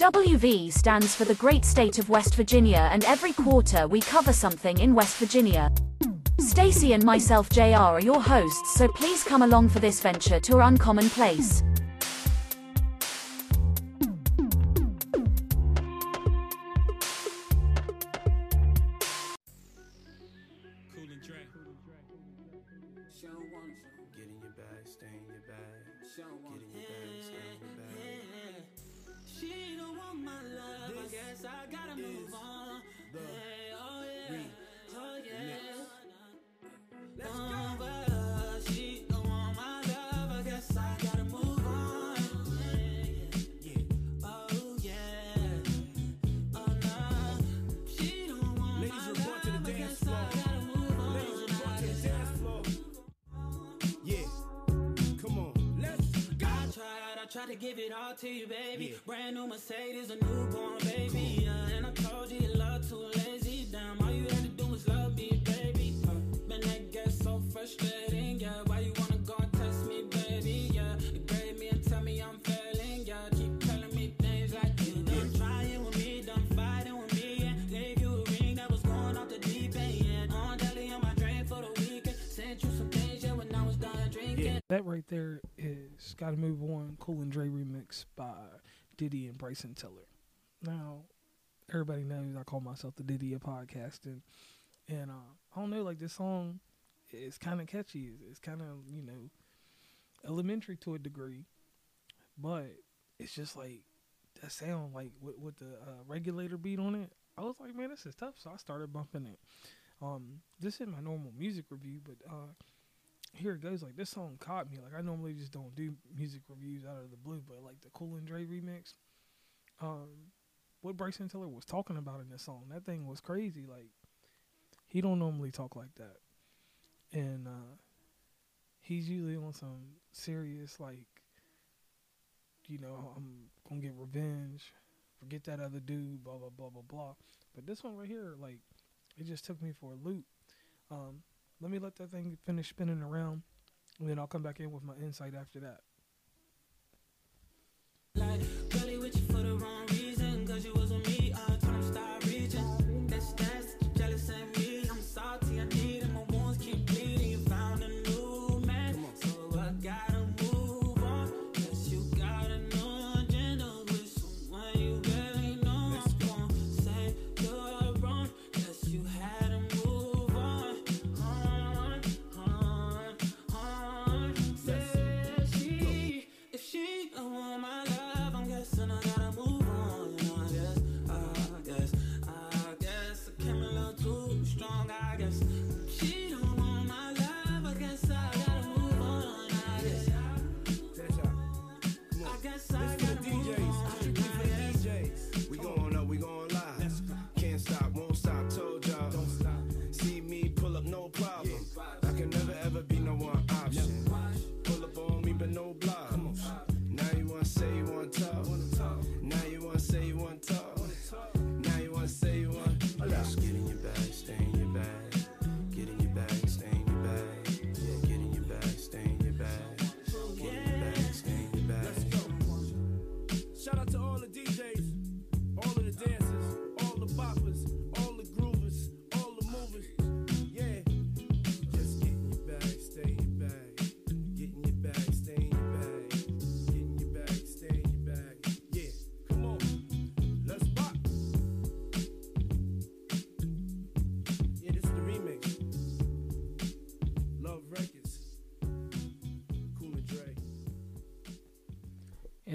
WV stands for the great state of West Virginia, and every quarter we cover something in West Virginia. Stacy and myself, JR, are your hosts, so please come along for this venture to our uncommon place. To give it all to you, baby. Yeah. Brand new Mercedes, a newborn baby. And I told you, love too lazy. Damn, all you had to do was love me, baby. Man, I get so frustrating, yeah. Why you wanna go and test me, baby? Yeah, degrade me and tell me I'm failing, yeah. Keep telling me things like you done trying with me, done fighting with me, and gave you a ring that was going off the deep end. Yeah. On daily on my drain for the weekend, sent you some things, yeah, when I was done drinking. Yeah. That right there is Gotta Move On, Kool & Dre remix by Diddy and Bryson Tiller. Now, everybody knows I call myself the Diddy of podcasting. And I don't know, like, this song is kind of catchy. It's kind of, you know, elementary to a degree. But it's just like that sound, like, with the regulator beat on it. I was like, man, this is tough. So I started bumping it. This isn't my normal music review, but... Here it goes, like, this song caught me. Like, I normally just don't do music reviews out of the blue, but, like, the Kool & Dre remix, what Bryson Tiller was talking about in this song, that thing was crazy. Like, he don't normally talk like that. And he's usually on some serious, like, you know, I'm gonna get revenge, forget that other dude, blah, blah, blah, blah, blah. But this one right here, like, it just took me for a loop. Let me let that thing finish spinning around, and then I'll come back in with my insight after that. Like, really with you for the wrong reason, 'cause you was with me, I time start reaching. That's jealous at me, I'm salty, I need it, my wounds keep bleeding. You found a new man, so I gotta move on. Yes, you got a new agenda with someone you really know. I'm gonna say you're wrong, yes, you had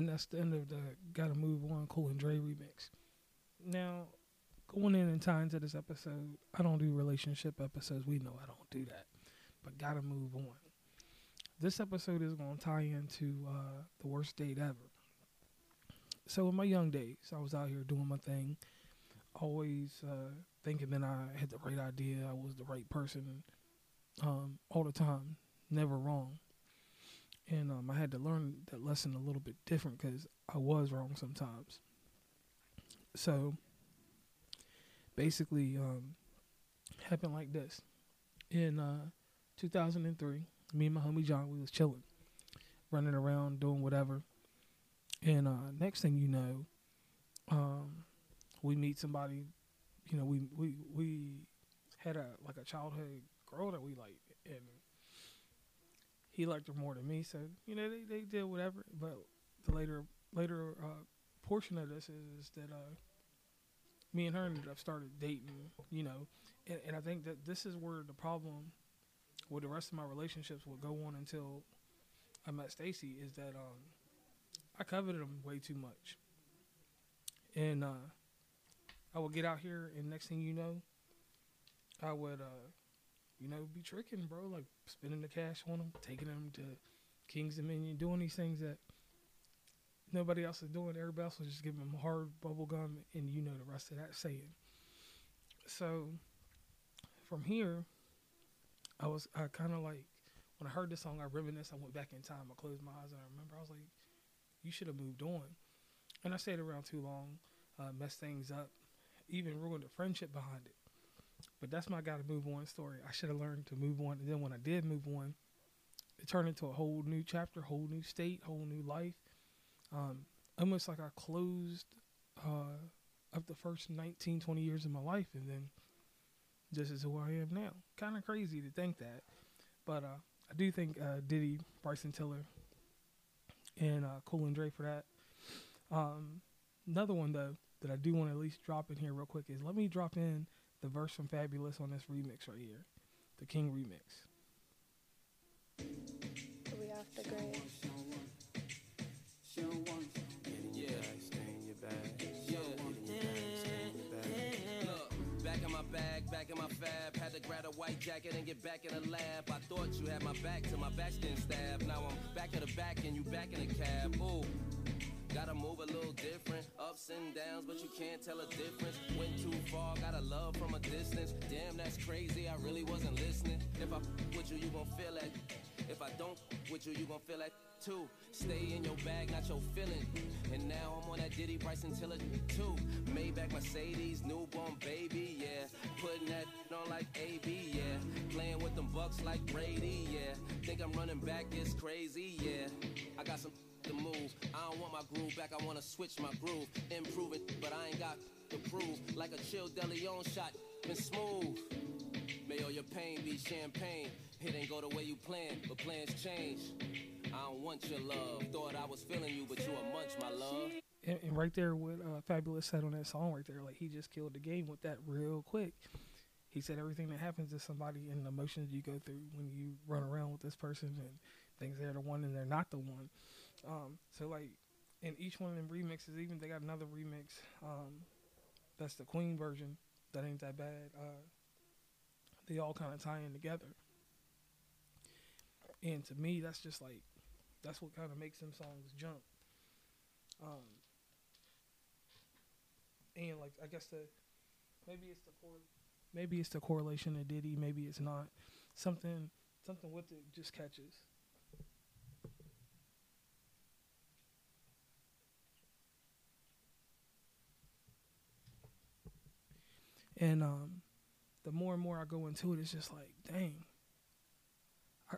That's the end of the Gotta Move On, Kool & Dre remix. Now, going in and tying to this episode, I don't do relationship episodes. We know I don't do that. But Gotta Move On. This episode is going to tie into the worst date ever. So in my young days, I was out here doing my thing. Always thinking that I had the right idea, I was the right person all the time, never wrong. And I had to learn that lesson a little bit different because I was wrong sometimes. So basically happened like this. In 2003, me and my homie John, we was chilling, running around, doing whatever. And next thing you know, we meet somebody, you know, we had a childhood girl that we liked, and he liked her more than me, so, you know, they did whatever. But the later portion of this is that me and her ended up started dating, you know, and I think that this is where the problem with the rest of my relationships would go on until I met Stacy, is that I coveted them way too much. And I would get out here, and next thing you know, I would you know, be tricking, bro, like spending the cash on them, taking them to King's Dominion, doing these things that nobody else is doing. Everybody else was just giving them hard bubble gum, and you know the rest of that saying. So from here, I kind of like, when I heard this song, I reminisced, I went back in time, I closed my eyes, and I remember, I was like, you should have moved on. And I stayed around too long, messed things up, even ruined the friendship behind it. But that's my gotta move on story. I should have learned to move on. And then when I did move on, it turned into a whole new chapter, whole new state, whole new life. Almost like I closed up the first 19, 20 years of my life, and then this is who I am now. Kind of crazy to think that. But I do think Diddy, Bryson Tiller, and Cool and Dre for that. Another one, though, that I do want to at least drop in here real quick is, let me drop in the verse from Fabulous on this remix right here, the King remix. We off the grave. Yeah, stay in your bag. Back in my fab, had to grab a white jacket and get back in the lab. I thought you had my back till my back's getting stabbed. Now I'm back at the back and you back in the cab. Ooh, gotta move a little different. Ups and downs, but you can't tell a difference. Went too far, got a love from a distance. Damn, that's crazy, I really wasn't listening. If I with you, you gon' feel that. If I don't with you, you gon' feel that too. Stay in your bag, not your feeling. And now I'm on that Diddy, Bryson Tiller too. Maybach Mercedes, newborn baby, yeah. Putting that on like AB, yeah. Playing with them bucks like Brady, yeah. Think I'm running back, it's crazy, yeah. I got some to move. I don't want my groove back, I wanna switch my groove. Improve it, but I ain't got to prove. Like a Chill De Leon shot, been smooth. May all your pain be champagne. It ain't go the way you planned, but plans change. I don't want your love. Thought I was feeling you, but you a munch, my love. And right there, what Fabulous said on that song right there, like, he just killed the game with that real quick. He said everything that happens to somebody and the emotions you go through when you run around with this person and things they're the one and they're not the one. So, like, in each one of them remixes, even they got another remix. That's the Queen version. That ain't that bad. They all kind of tie in together. And to me, that's just like, that's what kind of makes them songs jump. And like, I guess maybe it's the correlation of Diddy, maybe it's not. Something with it just catches. And the more and more I go into it, it's just like, dang.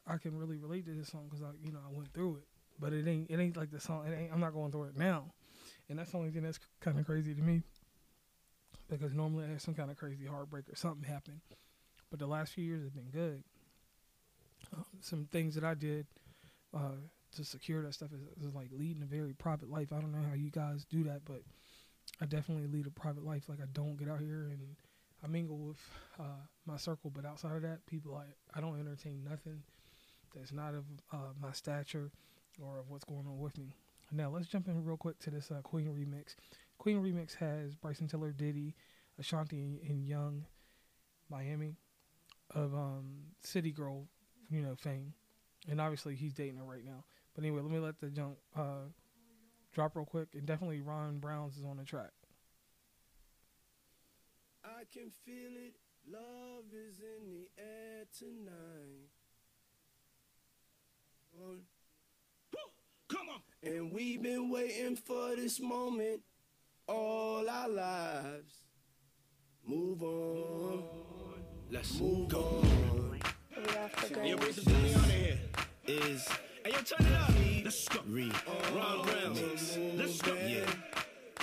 I can really relate to this song because I went through it, but it ain't like the song. I'm not going through it now, and that's the only thing that's kind of crazy to me. Because normally I have some kind of crazy heartbreak or something happen, but the last few years have been good. Some things that I did to secure that stuff is like leading a very private life. I don't know how you guys do that, but I definitely lead a private life. Like, I don't get out here and I mingle with my circle, but outside of that, people I don't entertain nothing that's not of my stature or of what's going on with me. Now, let's jump in real quick to this Queen remix. Queen remix has Bryson Tiller, Diddy, Ashanti, and Young Miami of City Girl, you know, fame. And obviously, he's dating her right now. But anyway, let me let the jump drop real quick. And definitely Ron Browns is on the track. I can feel it. Love is in the air tonight. Oh. Come on. And we've been waiting for this moment all our lives. Move on. Let's move on. Hey, yo, bring some Diddy on here. Hey, yo, turn it up. Let's go. Ron Browns. Let's go. Yeah.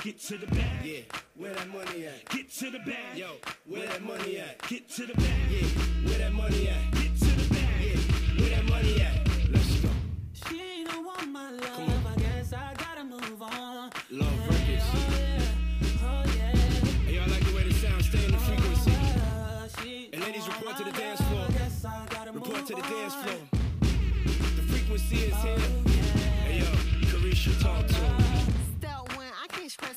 Get to the bag, yeah. Where that money at? Get to the bag, yo. Where that money at? Get to the bag, yeah. Where that money at? Get to the bag, yeah. Where that money at? Let's go. She don't want my love. I guess I gotta move on. Love records. Oh yeah. Hey, y'all like the way the sound stay in the frequency. And ladies, report to the dance floor. Report to the dance floor. The frequency is here. Hey yo, Carisha, talk to her.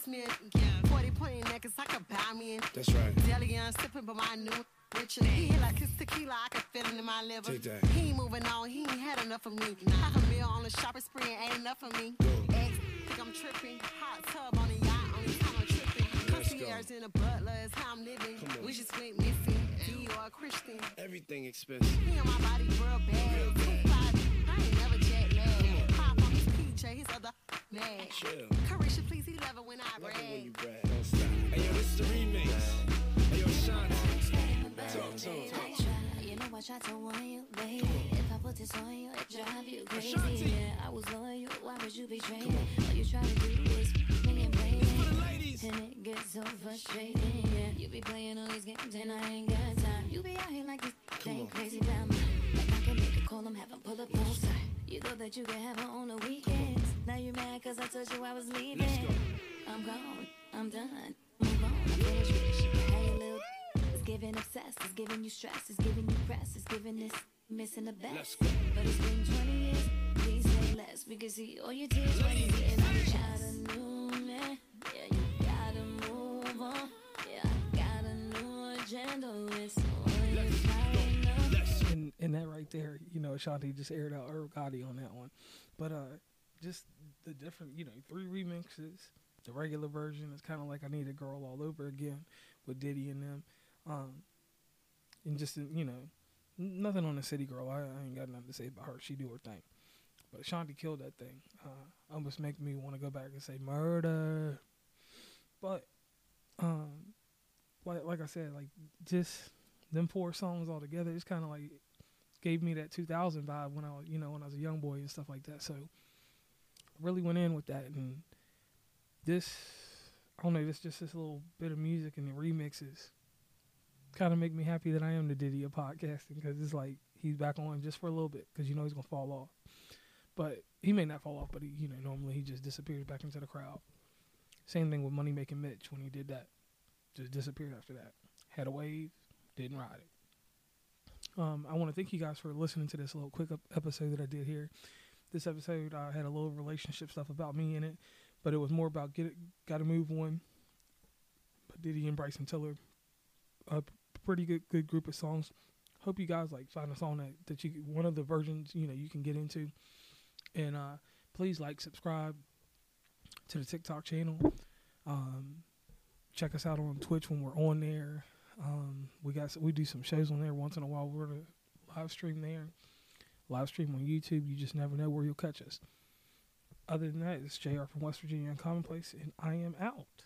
Yeah. 40-point necklace, I could buy me in. That's right. Deleon sipping, but my new rich. He like his tequila, I could feel it in my liver. Take that. He ain't moving on, he ain't had enough of me. Like a meal on a shopping spree, ain't enough of me. Go. Ex, think I'm tripping. Hot tub on a yacht, only time I'm tripping. Concierge in a butler is how I'm living. We just went missing. You are Christian. Everything expensive. He on my body, real bad. Real bad. I ain't never jet lag. Pop on his PJ, his other man. Chill. Carisha, please, he love it when I brag. Don't stop. Hey, yo, this is the remix. Hey, yo, Ashanti. Talk to him. You know I tried to warn you, baby. If I put this on you, it drive you crazy. Yeah, I was loyal, why would you betray me? All you try to do is me and blame me. And it gets so frustrating, yeah. You be playing all these games and I ain't got time. You be out here like this thing crazy about me. Like I can make a call, I'm having pull up on side. You thought that you could have her on the weekends. Now you're mad cause I told you I was leaving. Let's go. I'm gone, I'm done, move on. I'm finished with this shit. Hey, little, it's giving obsessed, it's giving you stress, it's giving you press, it's giving this, missing the best. Let's go. But it's been 20 years, please say less. We can see all your tears when you're getting on the child of new man. Yeah, you gotta move on. Yeah, I got a new agenda with someone. And that right there, you know, Ashanti just aired out Irv Gotti on that one. But, just the different, you know, 3 remixes. The regular version is kind of like I Need a Girl all over again with Diddy and them. And just, you know, nothing on the City Girl. I ain't got nothing to say about her. She do her thing. But Ashanti killed that thing. Almost make me want to go back and say murder. But, like I said, like just them 4 songs all together, it's kind of like gave me that 2000 vibe when I, you know, when I was a young boy and stuff like that. So, really went in with that, and this, I don't know, this just this little bit of music and the remixes kind of make me happy that I am the Diddy of podcasting, because it's like he's back on just for a little bit, because you know he's gonna fall off, but he may not fall off, but he, you know, normally he just disappears back into the crowd. Same thing with Money Making Mitch when he did that, just disappeared after that, had a wave, didn't ride it. I want to thank you guys for listening to this little quick episode that I did here. This episode, I had a little relationship stuff about me in it, but it was more about Gotta Move On. But Diddy and Bryson Tiller, a pretty good group of songs. Hope you guys like find a song that you, one of the versions, you know, you can get into. And please like, subscribe to the TikTok channel. Check us out on Twitch when we're on there. We do some shows on there once in a while. We're gonna live stream there. Live stream on YouTube. You just never know where you'll catch us. Other than that, it's JR from West Virginia Uncommonplace, and I am out.